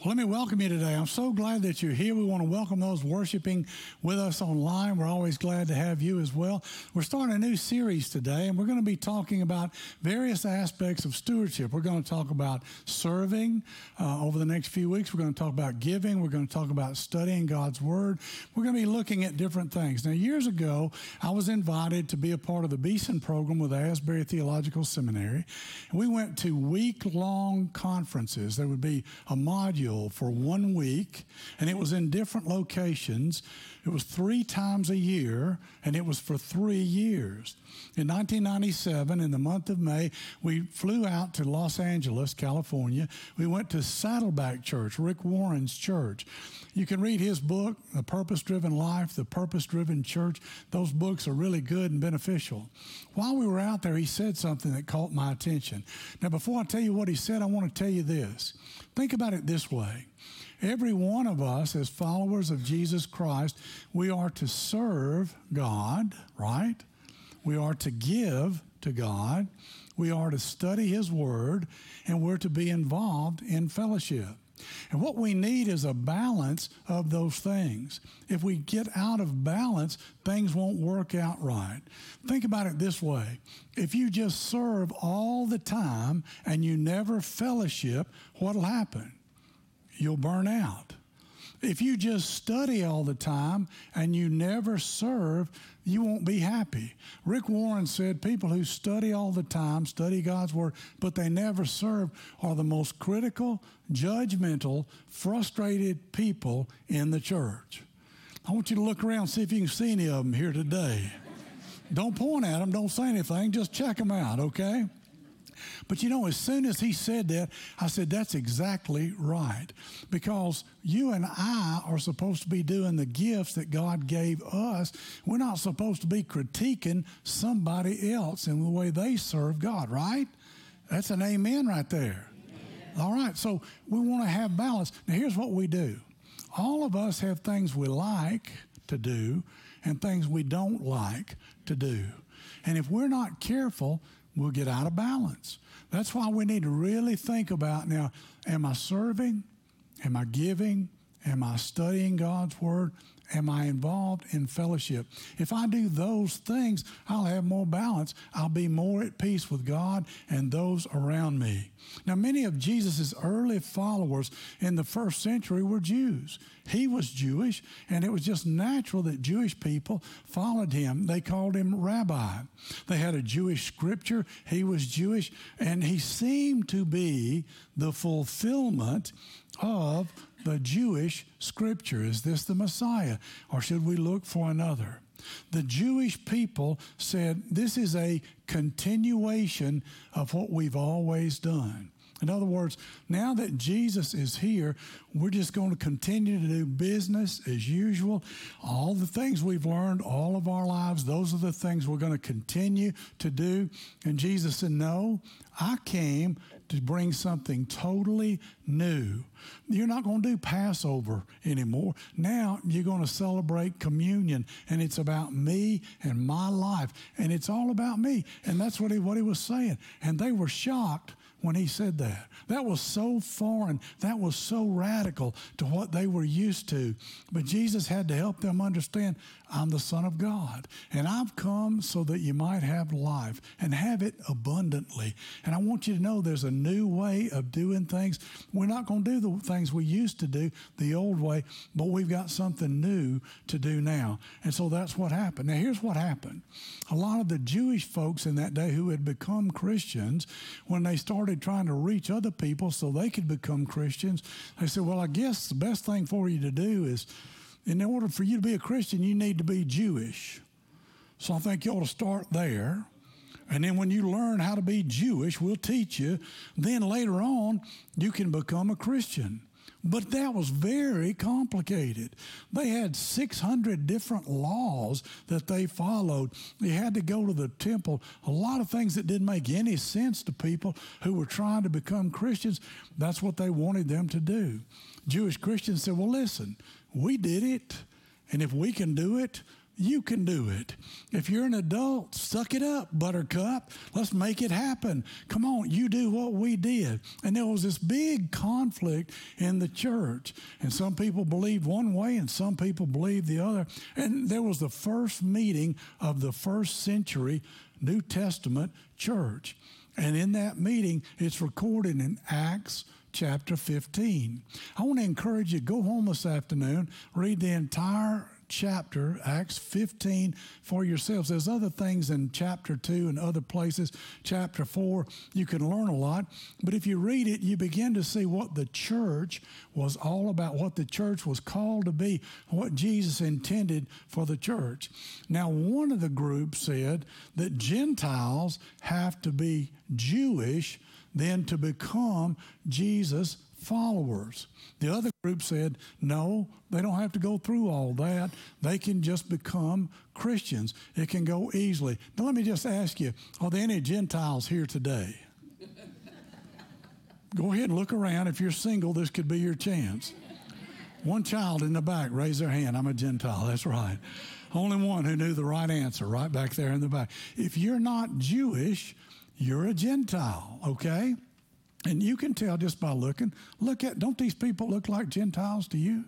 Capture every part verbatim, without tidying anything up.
Well, let me welcome you today. I'm so glad that you're here. We want to welcome those worshiping with us online. We're always glad to have you as well. We're starting a new series today, and we're going to be talking about various aspects of stewardship. We're going to talk about serving uh, over the next few weeks. We're going to talk about giving. We're going to talk about studying God's Word. We're going to be looking at different things. Now, years ago, I was invited to be a part of the Beeson program with the Asbury Theological Seminary. And we went to week-long conferences. There would be a module for one week, and it was in different locations. It was three times a year, and it was for three years. In nineteen ninety-seven, in the month of May, we flew out to Los Angeles, California. We went to Saddleback Church, Rick Warren's church. You can read his book, The Purpose Driven Life, The Purpose Driven Church. Those books are really good and beneficial. While we were out there, he said something that caught my attention. Now, before I tell you what he said, I want to tell you this. Think about it this way. Every one of us, as followers of Jesus Christ, we are to serve God, right? We are to give to God. We are to study His Word, and we're to be involved in fellowship. And what we need is a balance of those things. If we get out of balance, things won't work out right. Think about it this way. If you just serve all the time and you never fellowship, what'll happen? You'll burn out. If you just study all the time and you never serve, you won't be happy. Rick Warren said people who study all the time, study God's Word, but they never serve are the most critical, judgmental, frustrated people in the church. I want you to look around, see if you can see any of them here today. Don't point at them. Don't say anything. Just check them out, okay? But, you know, as soon as he said that, I said, that's exactly right, because you and I are supposed to be doing the gifts that God gave us. We're not supposed to be critiquing somebody else in the way they serve God, right? That's an amen right there. Amen. All right, so we want to have balance. Now, here's what we do. All of us have things we like to do and things we don't like to do. And if we're not careful, we'll get out of balance. That's why we need to really think about, now, am I serving? Am I giving? Am I studying God's Word? Am I involved in fellowship? If I do those things, I'll have more balance. I'll be more at peace with God and those around me. Now, many of Jesus' early followers in the first century were Jews. He was Jewish, and it was just natural that Jewish people followed him. They called him rabbi. They had a Jewish scripture. He was Jewish, and he seemed to be the fulfillment of the Jewish scripture. Is this the Messiah, or should we look for another? The Jewish people said, this is a continuation of what we've always done. In other words, now that Jesus is here, we're just going to continue to do business as usual. All the things we've learned all of our lives, those are the things we're going to continue to do. And Jesus said, no, I came to bring something totally new. You're not going to do Passover anymore. Now you're going to celebrate communion, and it's about me and my life, and it's all about me. And that's what he, what he was saying. And they were shocked when he said that. That was so foreign. That was so radical to what they were used to. But Jesus had to help them understand, I'm the Son of God, and I've come so that you might have life and have it abundantly. And I want you to know there's a new way of doing things. We're not going to do the things we used to do the old way, but we've got something new to do now. And so that's what happened. Now, here's what happened. A lot of the Jewish folks in that day who had become Christians, when they started trying to reach other people so they could become Christians, they said, well, I guess the best thing for you to do is, in order for you to be a Christian, you need to be Jewish. So I think you ought to start there. And then when you learn how to be Jewish, we'll teach you. Then later on, you can become a Christian. But that was very complicated. They had six hundred different laws that they followed. They had to go to the temple. A lot of things that didn't make any sense to people who were trying to become Christians. That's what they wanted them to do. Jewish Christians said, well, listen, we did it, and if we can do it, You can do it. If you're an adult, suck it up, buttercup. Let's make it happen. Come on, you do what we did. And there was this big conflict in the church. And some people believed one way and some people believed the other. And there was the first meeting of the first century New Testament church. And in that meeting, it's recorded in Acts chapter fifteen. I want to encourage you to go home this afternoon, read the entire chapter, Acts fifteen, for yourselves. There's other things in chapter two and other places. Chapter four, you can learn a lot. But if you read it, you begin to see what the church was all about, what the church was called to be, what Jesus intended for the church. Now, one of the groups said that Gentiles have to be Jewish then to become Jesus' followers. The other group said, no, they don't have to go through all that. They can just become Christians. It can go easily. Now, let me just ask you, are there any Gentiles here today? Go ahead and look around. If you're single, this could be your chance. One child in the back, raise their hand. I'm a Gentile. That's right. Only one who knew the right answer, right back there in the back. If you're not Jewish, you're a Gentile, okay? And you can tell just by looking. Look at, don't these people look like Gentiles to you?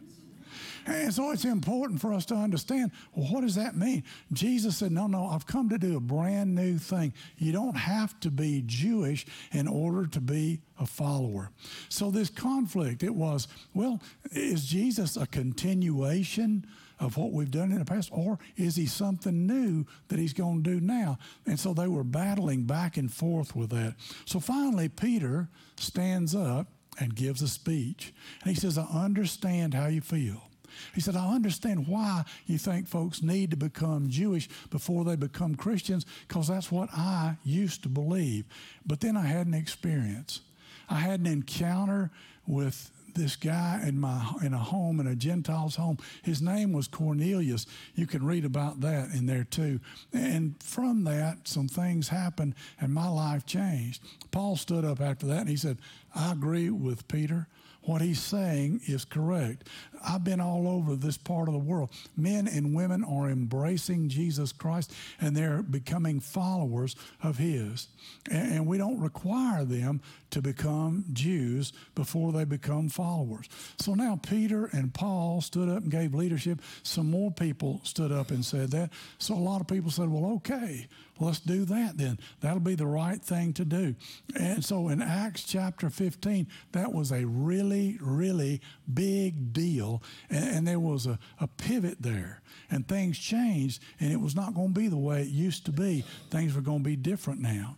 And so it's important for us to understand, well, what does that mean? Jesus said, no, no, I've come to do a brand new thing. You don't have to be Jewish in order to be a follower. So this conflict, it was, well, is Jesus a continuation of what we've done in the past, or is he something new that he's going to do now? And so they were battling back and forth with that. So finally, Peter stands up and gives a speech. And he says, I understand how you feel. He said, I understand why you think folks need to become Jewish before they become Christians, because that's what I used to believe. But then I had an experience. I had an encounter with this guy in my in a home, in a Gentile's home. His name was Cornelius. You can read about that in there too. And from that, some things happened and my life changed. Paul stood up after that and he said, I agree with Peter. What he's saying is correct. I've been all over this part of the world. Men and women are embracing Jesus Christ and they're becoming followers of his. And we don't require them to become Jews before they become followers. So now Peter and Paul stood up and gave leadership. Some more people stood up and said that. So a lot of people said, well, okay, let's do that then. That'll be the right thing to do. And so in Acts chapter fifteen, that was a really, really big deal. And, and there was a, a pivot there. And things changed. And it was not going to be the way it used to be. Things were going to be different now.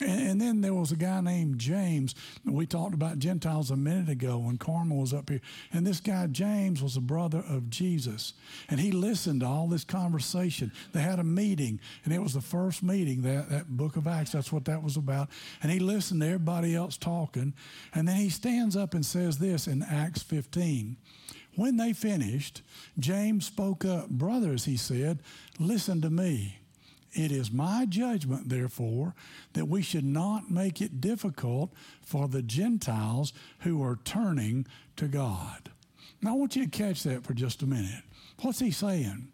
And, and then there was a guy named James. We talked about Gentiles a minute ago when Carmel was up here. And this guy, James, was a brother of Jesus. And he listened to all this conversation. They had a meeting. And it was the first meeting, that, that book of Acts. That's what that was about. And he listened to everybody else talking. And then he stands up and says this in Acts fifteen. When they finished, James spoke up. Brothers, he said, listen to me. It is my judgment, therefore, that we should not make it difficult for the Gentiles who are turning to God. Now, I want you to catch that for just a minute. What's he saying?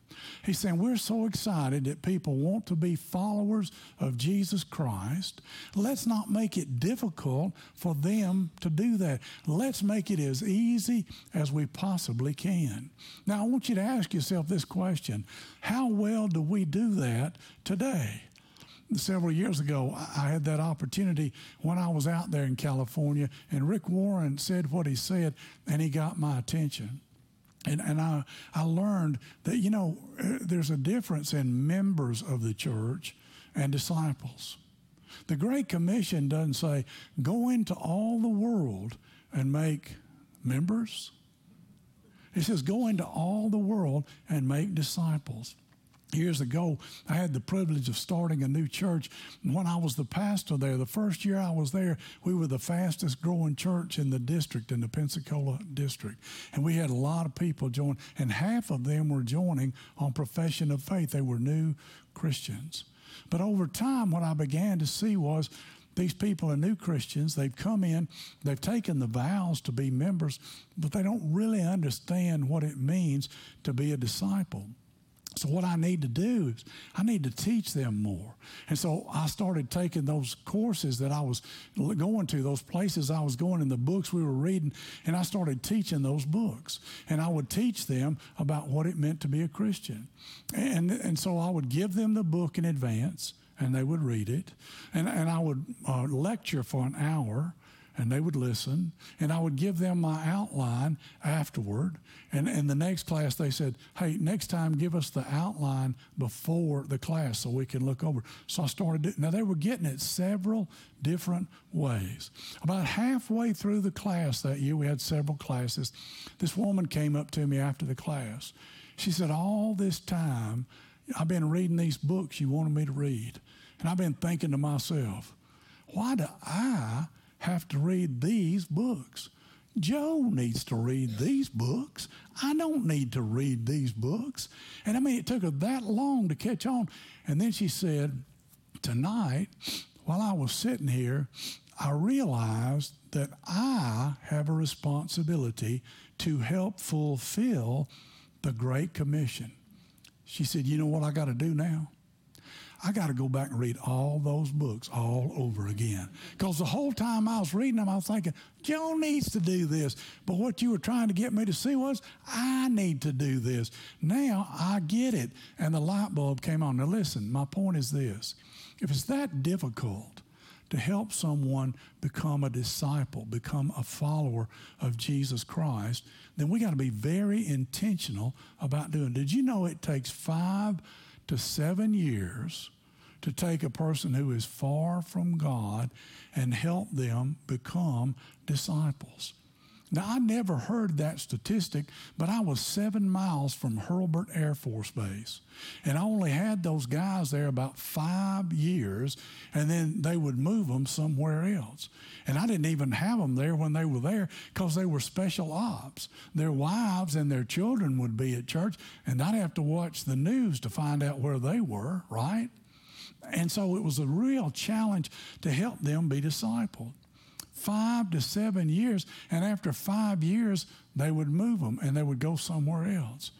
He's saying we're so excited that people want to be followers of Jesus Christ. Let's not make it difficult for them to do that. Let's make it as easy as we possibly can. Now, I want you to ask yourself this question. How well do we do that today? Several years ago, I had that opportunity when I was out there in California, and Rick Warren said what he said, and he got my attention. And and I, I learned that, you know, there's a difference in members of the church and disciples. The Great Commission doesn't say, go into all the world and make members. It says, go into all the world and make disciples. Years ago, I had the privilege of starting a new church. When I was the pastor there, the first year I was there, we were the fastest growing church in the district, in the Pensacola district. And we had a lot of people join, and half of them were joining on profession of faith. They were new Christians. But over time, what I began to see was these people are new Christians. They've come in, they've taken the vows to be members, but they don't really understand what it means to be a disciple. So what I need to do is I need to teach them more. And so I started taking those courses that I was going to, those places I was going, and the books we were reading, and I started teaching those books. And I would teach them about what it meant to be a Christian. And, and so I would give them the book in advance, and they would read it. And, and I would uh, lecture for an hour, and they would listen, and I would give them my outline afterward. And in the next class, they said, hey, next time, give us the outline before the class so we can look over. So I started doing, now they were getting it several different ways. About halfway through the class that year, we had several classes, this woman came up to me after the class. She said, all this time, I've been reading these books you wanted me to read. And I've been thinking to myself, why do I have to read these books? Joe needs to read these books. I don't need to read these books. And I mean, it took her that long to catch on. And then she said, tonight, while I was sitting here, I realized that I have a responsibility to help fulfill the Great Commission. She said, you know what I got to do now? I got to go back and read all those books all over again. Because the whole time I was reading them, I was thinking, Joe needs to do this. But what you were trying to get me to see was, I need to do this. Now I get it. And the light bulb came on. Now listen, my point is this. If it's that difficult to help someone become a disciple, become a follower of Jesus Christ, then we got to be very intentional about doing it. Did you know it takes five to seven years to take a person who is far from God and help them become disciples? Now, I never heard that statistic, but I was seven miles from Hurlburt Air Force Base, and I only had those guys there about five years, and then they would move them somewhere else. And I didn't even have them there when they were there because they were special ops. Their wives and their children would be at church, and I'd have to watch the news to find out where they were, right? And so it was a real challenge to help them be discipled. Five to seven years, and after five years, they would move them, and they would go somewhere else.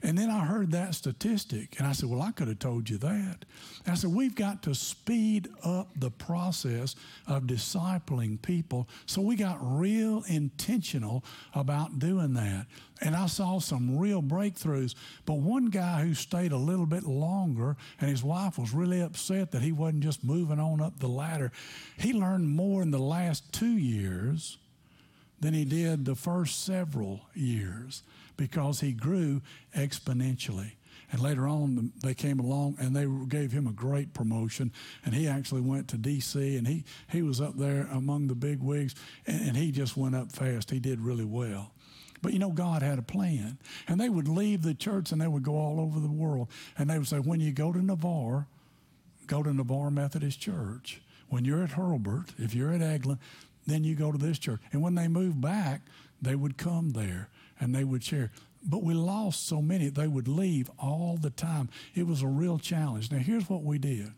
And then I heard that statistic, and I said, well, I could have told you that. And I said, we've got to speed up the process of discipling people, so we got real intentional about doing that. And I saw some real breakthroughs, but one guy who stayed a little bit longer, and his wife was really upset that he wasn't just moving on up the ladder, he learned more in the last two years than he did the first several years, because he grew exponentially. And later on, they came along and they gave him a great promotion, and he actually went to D C, and he, he was up there among the big wigs, and, and he just went up fast. He did really well. But, you know, God had a plan. And they would leave the church, and they would go all over the world, and they would say, when you go to Navarre, go to Navarre Methodist Church. When you're at Hurlburt, if you're at Eglin, then you go to this church. And when they moved back, they would come there, and they would share. But we lost so many. They would leave all the time. It was a real challenge. Now, here's what we did.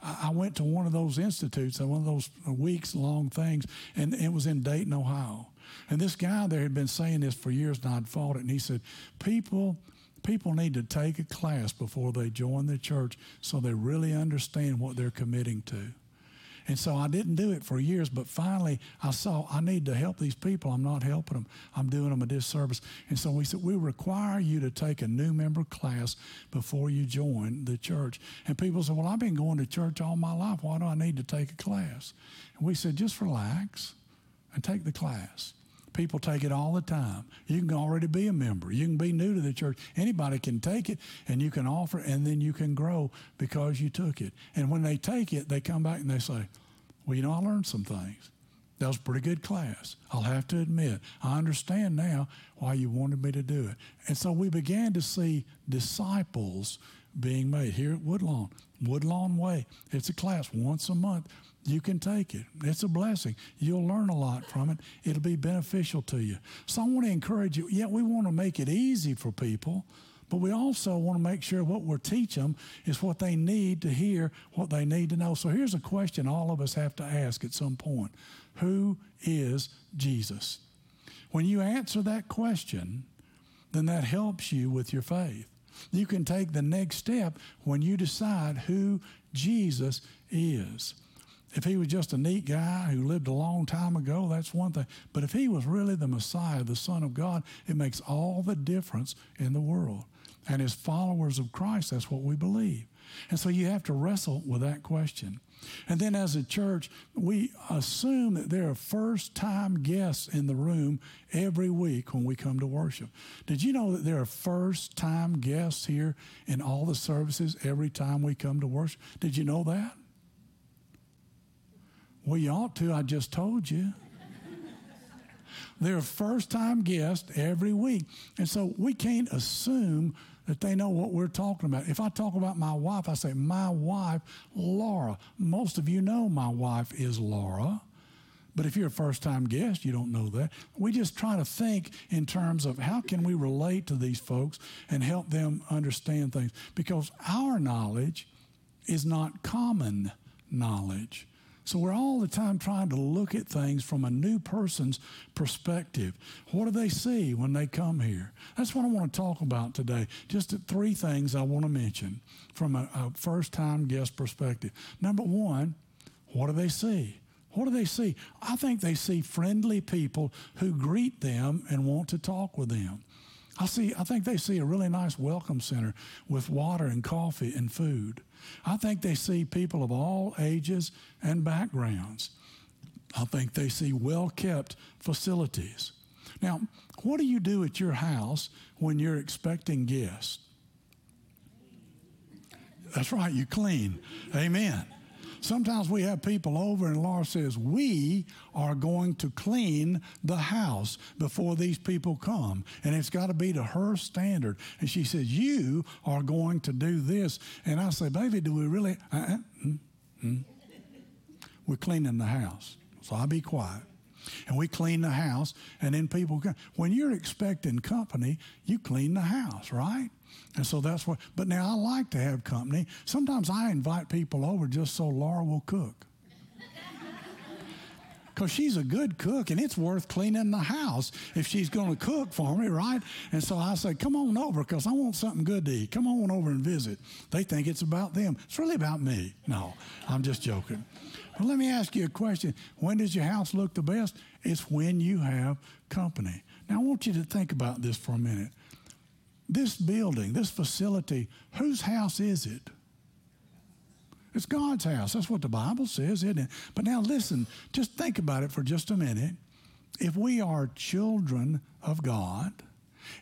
I, I went to one of those institutes, one of those weeks-long things, and it was in Dayton, Ohio. And this guy there had been saying this for years, and I'd fought it. And he said, people, people need to take a class before they join the church so they really understand what they're committing to. And so I didn't do it for years, but finally I saw I need to help these people. I'm not helping them. I'm doing them a disservice. And so we said, we require you to take a new member class before you join the church. And people said, well, I've been going to church all my life. Why do I need to take a class? And we said, just relax and take the class. People take it all the time. You can already be a member. You can be new to the church. Anybody can take it, and you can offer, and then you can grow because you took it. And when they take it, they come back and they say, well, you know, I learned some things. That was a pretty good class. I'll have to admit, I understand now why you wanted me to do it. And so we began to see disciples being made here at Woodlawn. Woodlawn Way. It's a class once a month. You can take it. It's a blessing. You'll learn a lot from it. It'll be beneficial to you. So I want to encourage you. Yeah, we want to make it easy for people, but we also want to make sure what we're teaching them is what they need to hear, what they need to know. So here's a question all of us have to ask at some point. Who is Jesus? When you answer that question, then that helps you with your faith. You can take the next step when you decide who Jesus is. If he was just a neat guy who lived a long time ago, that's one thing. But if he was really the Messiah, the Son of God, it makes all the difference in the world. And as followers of Christ, that's what we believe. And so you have to wrestle with that question. And then as a church, we assume that there are first-time guests in the room every week when we come to worship. Did you know that there are first-time guests here in all the services every time we come to worship? Did you know that? Well, you ought to. I just told you. They're first-time guests every week. And so we can't assume that they know what we're talking about. If I talk about my wife, I say, my wife, Laura. Most of you know my wife is Laura. But if you're a first-time guest, you don't know that. We just try to think in terms of how can we relate to these folks and help them understand things. Because our knowledge is not common knowledge. So we're all the time trying to look at things from a new person's perspective. What do they see when they come here? That's what I want to talk about today. Just three things I want to mention from a, a first-time guest perspective. Number one, what do they see? What do they see? I think they see friendly people who greet them and want to talk with them. I see. I think they see a really nice welcome center with water and coffee and food. I think they see people of all ages and backgrounds. I think they see well-kept facilities. Now, what do you do at your house when you're expecting guests? That's right, you clean. Amen. Sometimes we have people over and Laura says, we are going to clean the house before these people come. And it's got to be to her standard. And she says, you are going to do this. And I say, baby, do we really? Uh-uh. Mm-hmm. We're cleaning the house. So I'll be quiet. And we clean the house and then people come. When you're expecting company, you clean the house, right? And so that's what, but now I like to have company. Sometimes I invite people over just so Laura will cook. Because she's a good cook, and it's worth cleaning the house if she's going to cook for me, right? And so I say, come on over, because I want something good to eat. Come on over and visit. They think it's about them. It's really about me. No, I'm just joking. Well, let me ask you a question. When does your house look the best? It's when you have company. Now, I want you to think about this for a minute. This building, this facility, whose house is it? It's God's house. That's what the Bible says, isn't it? But now listen, just think about it for just a minute. If we are children of God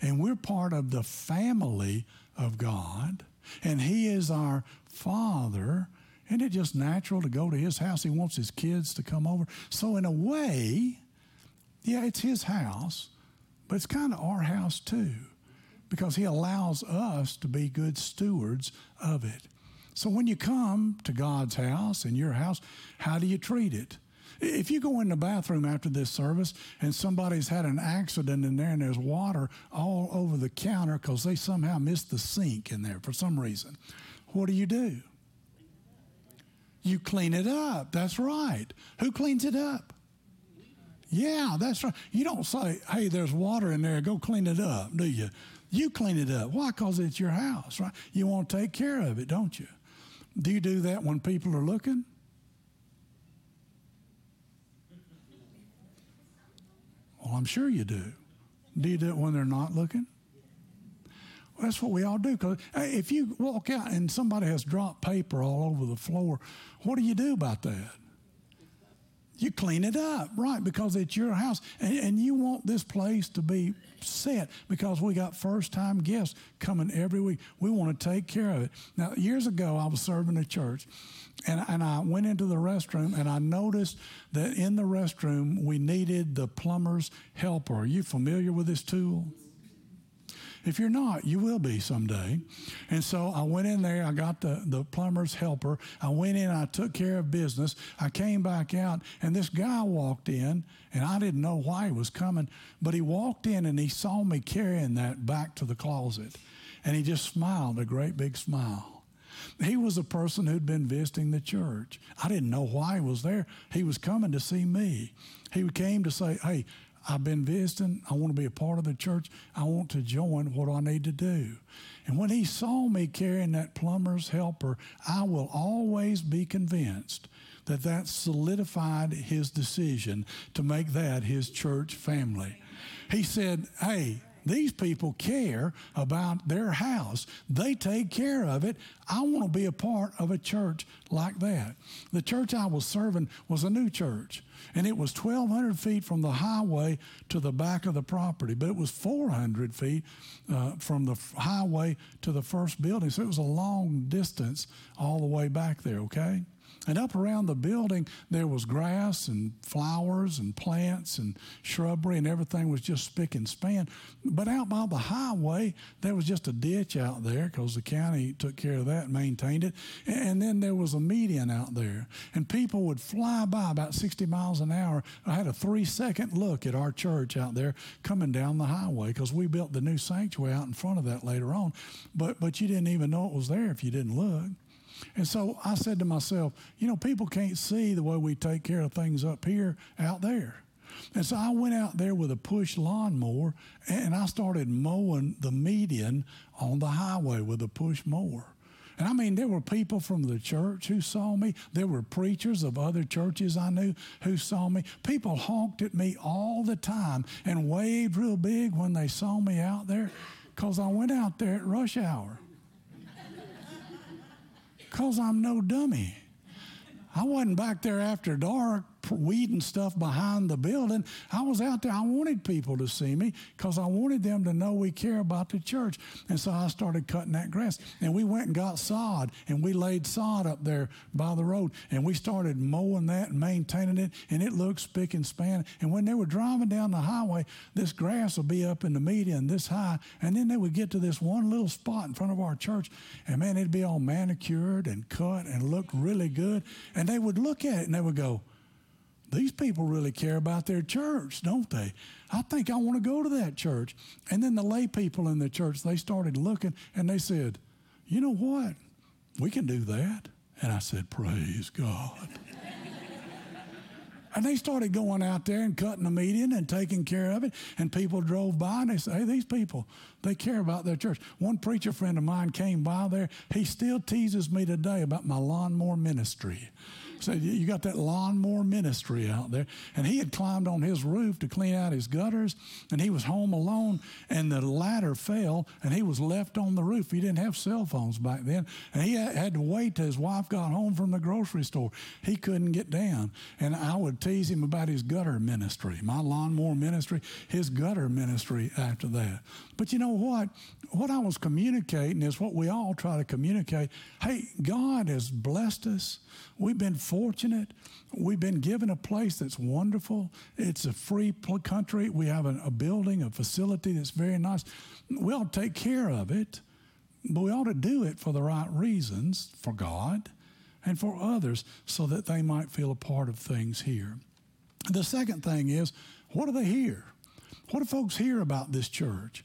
and we're part of the family of God and He is our Father, isn't it just natural to go to His house? He wants His kids to come over. So in a way, yeah, it's His house, but it's kind of our house too, because He allows us to be good stewards of it. So when you come to God's house and your house, how do you treat it? If you go in the bathroom after this service and somebody's had an accident in there and there's water all over the counter because they somehow missed the sink in there for some reason, what do you do? You clean it up. That's right. Who cleans it up? Yeah, that's right. You don't say, hey, there's water in there, go clean it up, do you? You clean it up. Why? Because it's your house, right? You want to take care of it, don't you? Do you do that when people are looking? Well, I'm sure you do. Do you do it when they're not looking? Well, that's what we all do. Because if you walk out and somebody has dropped paper all over the floor, what do you do about that? You clean it up, right, because it's your house. And, and you want this place to be set because we got first-time guests coming every week. We want to take care of it. Now, years ago, I was serving a church, and, and I went into the restroom, and I noticed that in the restroom we needed the plumber's helper. Are you familiar with this tool? If you're not, you will be someday. And so I went in there. I got the, the plumber's helper. I went in. I took care of business. I came back out, and this guy walked in, and I didn't know why he was coming, but he walked in, and he saw me carrying that back to the closet, and he just smiled a great big smile. He was a person who'd been visiting the church. I didn't know why he was there. He was coming to see me. He came to say, hey, I've been visiting. I want to be a part of the church. I want to join. What do I need to do? And when he saw me carrying that plumber's helper, I will always be convinced that that solidified his decision to make that his church family. He said, hey, these people care about their house. They take care of it. I want to be a part of a church like that. The church I was serving was a new church, and it was twelve hundred feet from the highway to the back of the property, but it was four hundred feet uh, from the highway to the first building, so it was a long distance all the way back there, okay? And up around the building, there was grass and flowers and plants and shrubbery, and everything was just spick and span. But out by the highway, there was just a ditch out there because the county took care of that and maintained it. And then there was a median out there. And people would fly by about sixty miles an hour. I had a three-second look at our church out there coming down the highway because we built the new sanctuary out in front of that later on. But, but you didn't even know it was there if you didn't look. And so I said to myself, you know, people can't see the way we take care of things up here, out there. And so I went out there with a push lawnmower, and I started mowing the median on the highway with a push mower. And I mean, there were people from the church who saw me. There were preachers of other churches I knew who saw me. People honked at me all the time and waved real big when they saw me out there because I went out there at rush hour. Because I'm no dummy. I wasn't back there after dark weeding stuff behind the building. I was out there. I wanted people to see me because I wanted them to know we care about the church. And so I started cutting that grass. And we went and got sod, and we laid sod up there by the road. And we started mowing that and maintaining it, and it looked spick and span. And when they were driving down the highway, this grass would be up in the median this high, and then they would get to this one little spot in front of our church, and, man, it'd be all manicured and cut and looked really good. And they would look at it, and they would go, these people really care about their church, don't they? I think I want to go to that church. And then the lay people in the church, they started looking, and they said, you know what? We can do that. And I said, praise God. And they started going out there and cutting the median and taking care of it. And people drove by, and they said, hey, these people, they care about their church. One preacher friend of mine came by there. He still teases me today about my lawnmower ministry. Said, you got that lawnmower ministry out there. And he had climbed on his roof to clean out his gutters, and he was home alone, and the ladder fell, and he was left on the roof. He didn't have cell phones back then, and he had to wait till his wife got home from the grocery store. He couldn't get down, and I would tease him about his gutter ministry, my lawnmower ministry, his gutter ministry after that. But you know what? What I was communicating is what we all try to communicate. Hey, God has blessed us. We've been fortunate. We've been given a place that's wonderful. It's a free pl- country. We have a, a building, a facility that's very nice. We ought to take care of it, but we ought to do it for the right reasons, for God and for others, so that they might feel a part of things here. The second thing is, what do they hear? What do folks hear about this church?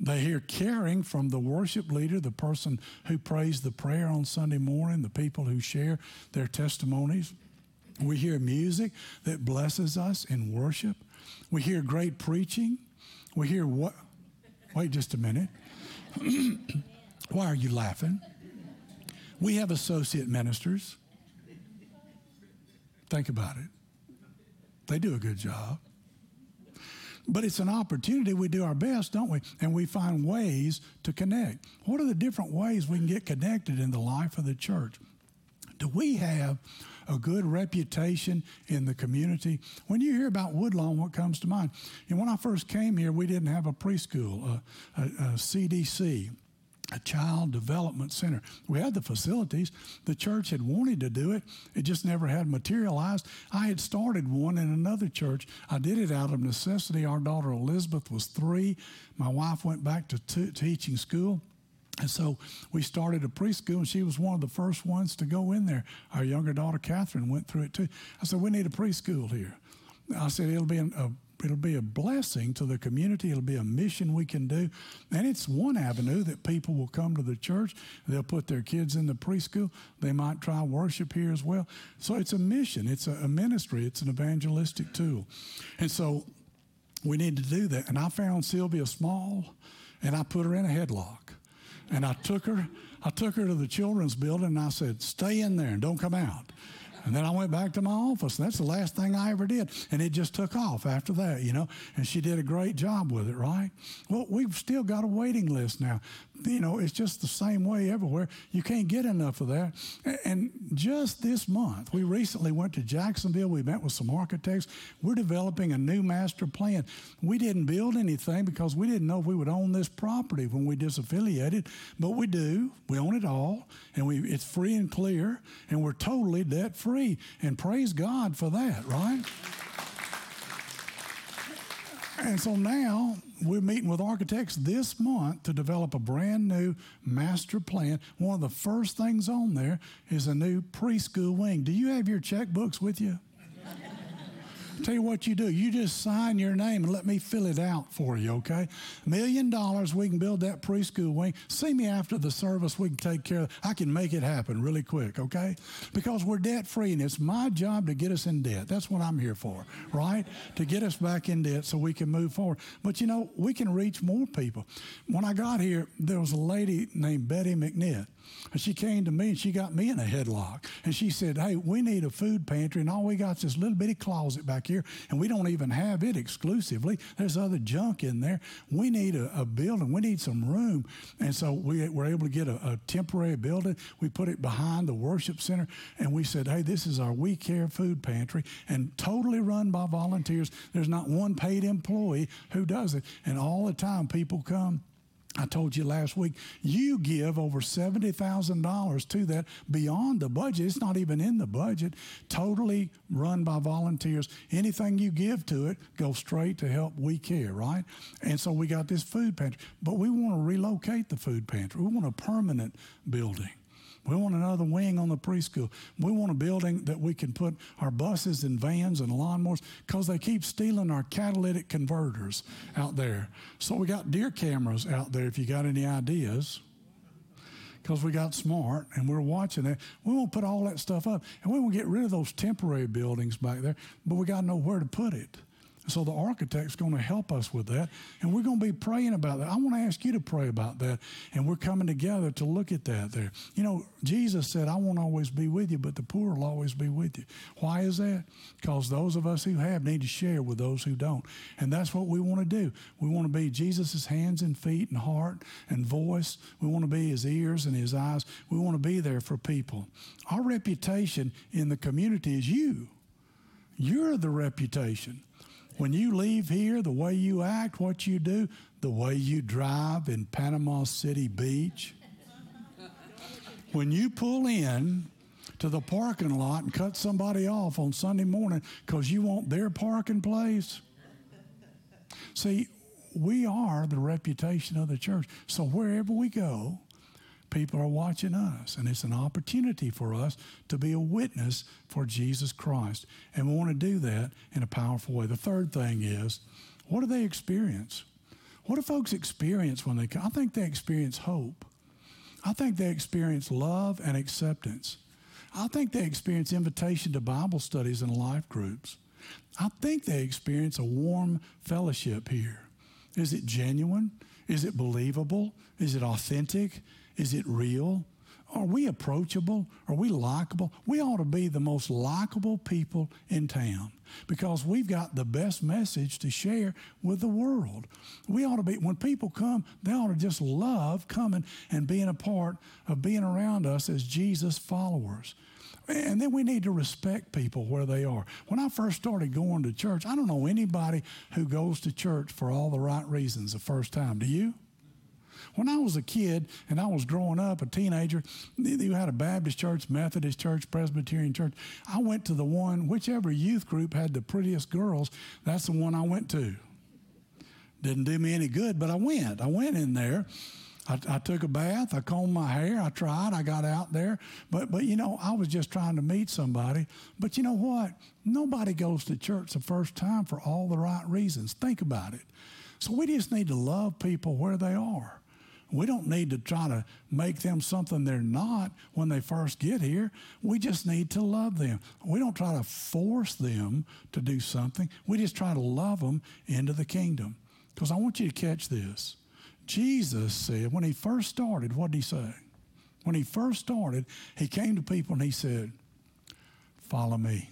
They hear caring from the worship leader, the person who prays the prayer on Sunday morning, the people who share their testimonies. We hear music that blesses us in worship. We hear great preaching. We hear what? Wait just a minute. Why are you laughing? We have associate ministers. Think about it. They do a good job. But it's an opportunity. We do our best, don't we? And we find ways to connect. What are the different ways we can get connected in the life of the church? Do we have a good reputation in the community? When you hear about Woodlawn, what comes to mind? And when I first came here, we didn't have a preschool, a, a, a C D C. A child development center. We had the facilities. The church had wanted to do it. It just never had materialized. I had started one in another church. I did it out of necessity. Our daughter Elizabeth was three. My wife went back to t- teaching school. And so we started a preschool, and she was one of the first ones to go in there. Our younger daughter, Catherine, went through it too. I said, we need a preschool here. I said, it'll be an, a It'll be a blessing to the community. It'll be a mission we can do. And it's one avenue that people will come to the church. They'll put their kids in the preschool. They might try worship here as well. So it's a mission. It's a ministry. It's an evangelistic tool. And so we need to do that. And I found Sylvia Small, and I put her in a headlock. And I took her, I took her to the children's building, and I said, stay in there and don't come out. And then I went back to my office, and that's the last thing I ever did. And it just took off after that, you know. And she did a great job with it, right? Well, we've still got a waiting list now. You know, it's just the same way everywhere. You can't get enough of that. And just this month, we recently went to Jacksonville. We met with some architects. We're developing a new master plan. We didn't build anything because we didn't know if we would own this property when we disaffiliated, but we do. We own it all, and we it's free and clear, and we're totally debt-free. And praise God for that, right? And so now we're meeting with architects this month to develop a brand new master plan. One of the first things on there is a new preschool wing. Do you have your checkbooks with you? I'll tell you what you do. You just sign your name and let me fill it out for you, okay? Million dollars, we can build that preschool wing. See me after the service. We can take care of it. I can make it happen really quick, okay? Because we're debt-free, and it's my job to get us in debt. That's what I'm here for, right? To get us back in debt so we can move forward. But, you know, we can reach more people. When I got here, there was a lady named Betty McNitt. And she came to me, and she got me in a headlock. And she said, hey, we need a food pantry, and all we got is this little bitty closet back here, and we don't even have it exclusively. There's other junk in there. We need a, a building. We need some room. And so we were able to get a, a temporary building. We put it behind the worship center, and we said, hey, this is our We Care food pantry, and totally run by volunteers. There's not one paid employee who does it. And all the time people come. I told you last week, you give over seventy thousand dollars to that beyond the budget. It's not even in the budget. Totally run by volunteers. Anything you give to it goes straight to help We Care, right? And so we got this food pantry. But we want to relocate the food pantry. We want a permanent building. We want another wing on the preschool. We want a building that we can put our buses and vans and lawnmowers, because they keep stealing our catalytic converters out there. So we got deer cameras out there if you got any ideas, because we got smart and we're watching that. We won't put all that stuff up, and we won't get rid of those temporary buildings back there, but we got to know where to put it. So the architect's going to help us with that, and we're going to be praying about that. I want to ask you to pray about that, and we're coming together to look at that there. You know, Jesus said, I won't always be with you, but the poor will always be with you. Why is that? Because those of us who have need to share with those who don't, and that's what we want to do. We want to be Jesus' hands and feet and heart and voice. We want to be his ears and his eyes. We want to be there for people. Our reputation in the community is you. You're the reputation. When you leave here, the way you act, what you do, the way you drive in Panama City Beach. When you pull in to the parking lot and cut somebody off on Sunday morning because you want their parking place. See, we are the reputation of the church. So wherever we go, people are watching us, and it's an opportunity for us to be a witness for Jesus Christ. And we want to do that in a powerful way. The third thing is, what do they experience? What do folks experience when they come? I think they experience hope. I think they experience love and acceptance. I think they experience invitation to Bible studies and life groups. I think they experience a warm fellowship here. Is it genuine? Is it believable? Is it authentic? Is it real? Are we approachable? Are we likable? We ought to be the most likable people in town, because we've got the best message to share with the world. We ought to be, when people come, they ought to just love coming and being a part of being around us as Jesus followers. And then we need to respect people where they are. When I first started going to church, I don't know anybody who goes to church for all the right reasons the first time. Do you? When I was a kid and I was growing up, a teenager, you had a Baptist church, Methodist church, Presbyterian church. I went to the one, whichever youth group had the prettiest girls, that's the one I went to. Didn't do me any good, but I went. I went in there. I, I took a bath. I combed my hair. I tried. I got out there. But, but, you know, I was just trying to meet somebody. But you know what? Nobody goes to church the first time for all the right reasons. Think about it. So we just need to love people where they are. We don't need to try to make them something they're not when they first get here. We just need to love them. We don't try to force them to do something. We just try to love them into the kingdom. Because I want you to catch this. Jesus said, when he first started, what did he say? When he first started, he came to people and he said, follow me.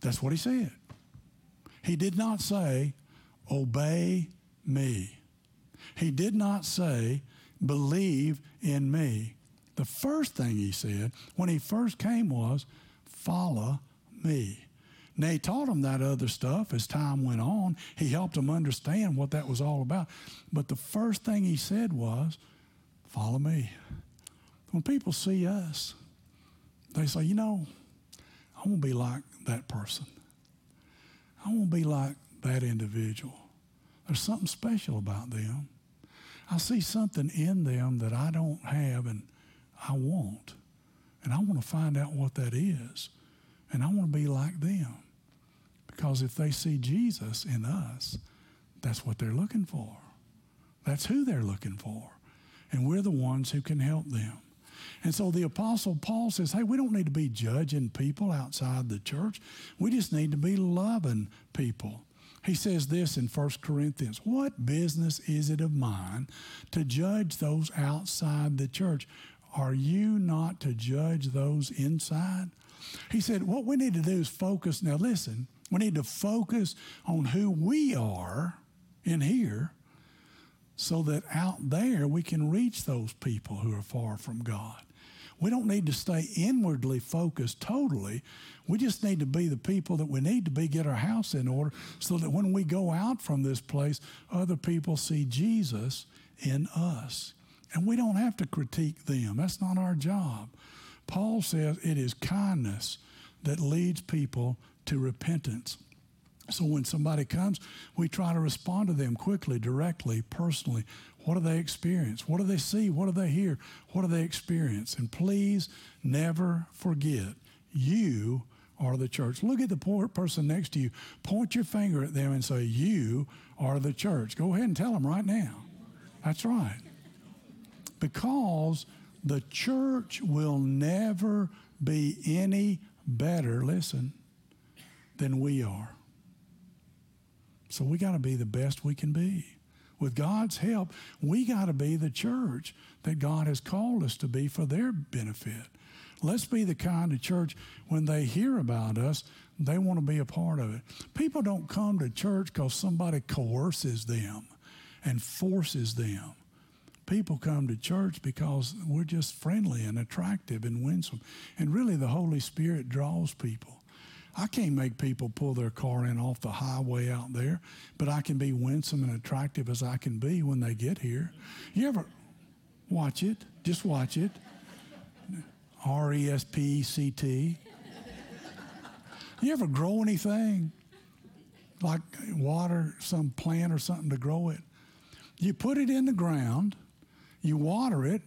That's what he said. He did not say, obey me. He did not say, believe in me. The first thing he said when he first came was, follow me. Now, he taught them that other stuff as time went on. He helped them understand what that was all about. But the first thing he said was, follow me. When people see us, they say, you know, I want to be like that person. I want to be like that individual. There's something special about them. I see something in them that I don't have and I want. And I want to find out what that is. And I want to be like them. Because if they see Jesus in us, that's what they're looking for. That's who they're looking for. And we're the ones who can help them. And so the Apostle Paul says, hey, we don't need to be judging people outside the church. We just need to be loving people. He says this in First Corinthians, what business is it of mine to judge those outside the church? Are you not to judge those inside? He said, what we need to do is focus. Now listen, we need to focus on who we are in here so that out there we can reach those people who are far from God. We don't need to stay inwardly focused totally. We just need to be the people that we need to be, get our house in order, so that when we go out from this place, other people see Jesus in us. And we don't have to critique them. That's not our job. Paul says it is kindness that leads people to repentance. So when somebody comes, we try to respond to them quickly, directly, personally. What do they experience? What do they see? What do they hear? What do they experience? And please never forget, you are the church. Look at the poor person next to you. Point your finger at them and say, you are the church. Go ahead and tell them right now. That's right. Because the church will never be any better, listen, than we are. So we got to be the best we can be. With God's help, we got to be the church that God has called us to be for their benefit. Let's be the kind of church when they hear about us, they want to be a part of it. People don't come to church because somebody coerces them and forces them. People come to church because we're just friendly and attractive and winsome. And really the Holy Spirit draws people. I can't make people pull their car in off the highway out there, but I can be winsome and attractive as I can be when they get here. You ever watch it? Just watch it. R E S P E C T. You ever grow anything? Like water some plant or something to grow it? You put it in the ground, you water it,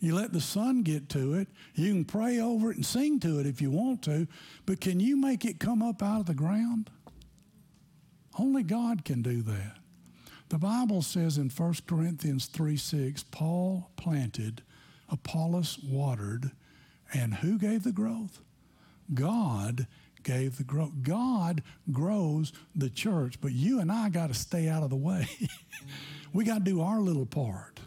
you let the sun get to it. You can pray over it and sing to it if you want to, but can you make it come up out of the ground? Only God can do that. The Bible says in First Corinthians three six, Paul planted, Apollos watered, and who gave the growth? God gave the growth. God grows the church, but you and I got to stay out of the way. We got to do our little part.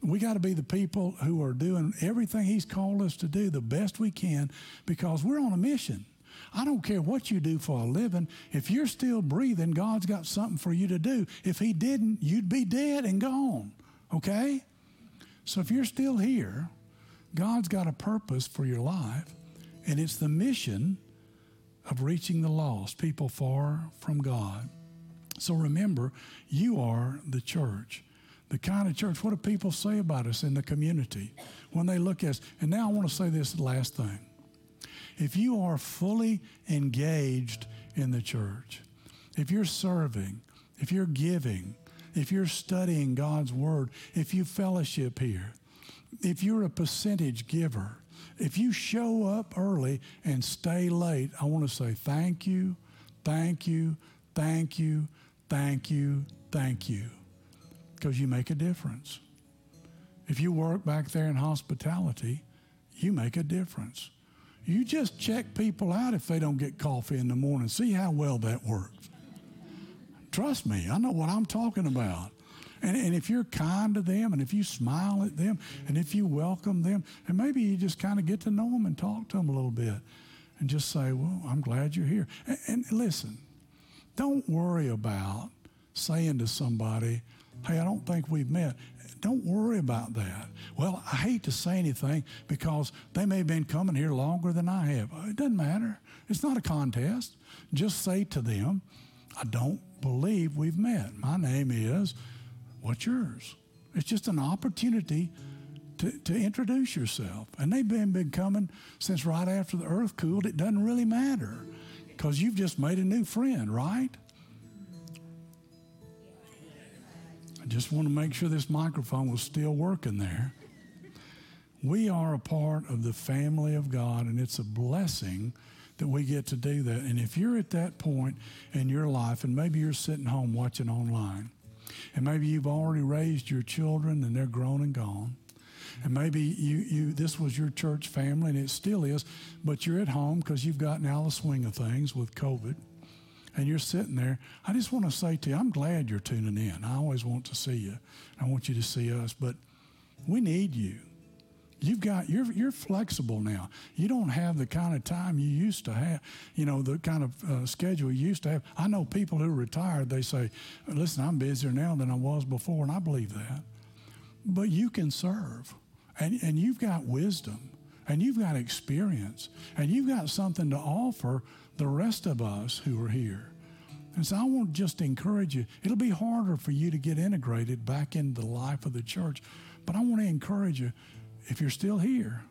We got to be the people who are doing everything he's called us to do the best we can because we're on a mission. I don't care what you do for a living. If you're still breathing, God's got something for you to do. If he didn't, you'd be dead and gone, okay? So if you're still here, God's got a purpose for your life, and it's the mission of reaching the lost, people far from God. So remember, you are the church. The kind of church, what do people say about us in the community when they look at us? And now I want to say this last thing. If you are fully engaged in the church, if you're serving, if you're giving, if you're studying God's word, if you fellowship here, if you're a percentage giver, if you show up early and stay late, I want to say thank you, thank you, thank you, thank you, thank you. Because you make a difference. If you work back there in hospitality, you make a difference. You just check people out if they don't get coffee in the morning. See how well that works. Trust me, I know what I'm talking about. And, and if you're kind to them, and if you smile at them, and if you welcome them, and maybe you just kind of get to know them and talk to them a little bit and just say, well, I'm glad you're here. And, and listen, don't worry about saying to somebody, hey, I don't think we've met. Don't worry about that. Well, I hate to say anything because they may have been coming here longer than I have. It doesn't matter. It's not a contest. Just say to them, I don't believe we've met. My name is... What's yours? It's just an opportunity to, to introduce yourself. And they've been, been coming since right after the earth cooled. It doesn't really matter because you've just made a new friend, right? I just want to make sure this microphone was still working there. We are a part of the family of God, and it's a blessing that we get to do that. And if you're at that point in your life, and maybe you're sitting home watching online, and maybe you've already raised your children and they're grown and gone. And maybe you, you this was your church family, and it still is, but you're at home because you've gotten out of the swing of things with COVID. And you're sitting there. I just want to say to you, I'm glad you're tuning in. I always want to see you. I want you to see us. But we need you. You've got, you're, you're flexible now. You don't have the kind of time you used to have, you know, the kind of uh, schedule you used to have. I know people who are retired, they say, listen, I'm busier now than I was before, and I believe that. But you can serve, and, and you've got wisdom, and you've got experience, and you've got something to offer the rest of us who are here. And so I want to just encourage you. It'll be harder for you to get integrated back into the life of the church, but I want to encourage you. If you're still here,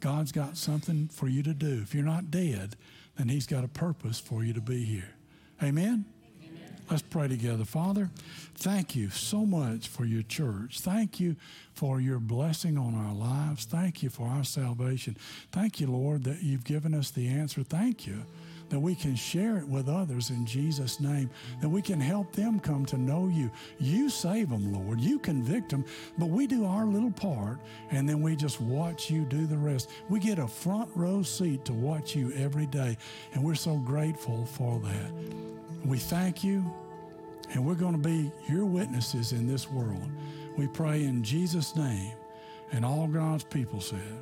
God's got something for you to do. If you're not dead, then he's got a purpose for you to be here. Amen? Amen? Let's pray together. Father, thank you so much for your church. Thank you for your blessing on our lives. Thank you for our salvation. Thank you, Lord, that you've given us the answer. Thank you that we can share it with others in Jesus' name, that we can help them come to know you. You save them, Lord. You convict them, but we do our little part, and then we just watch you do the rest. We get a front row seat to watch you every day, and we're so grateful for that. We thank you, and we're going to be your witnesses in this world. We pray in Jesus' name, and all God's people said.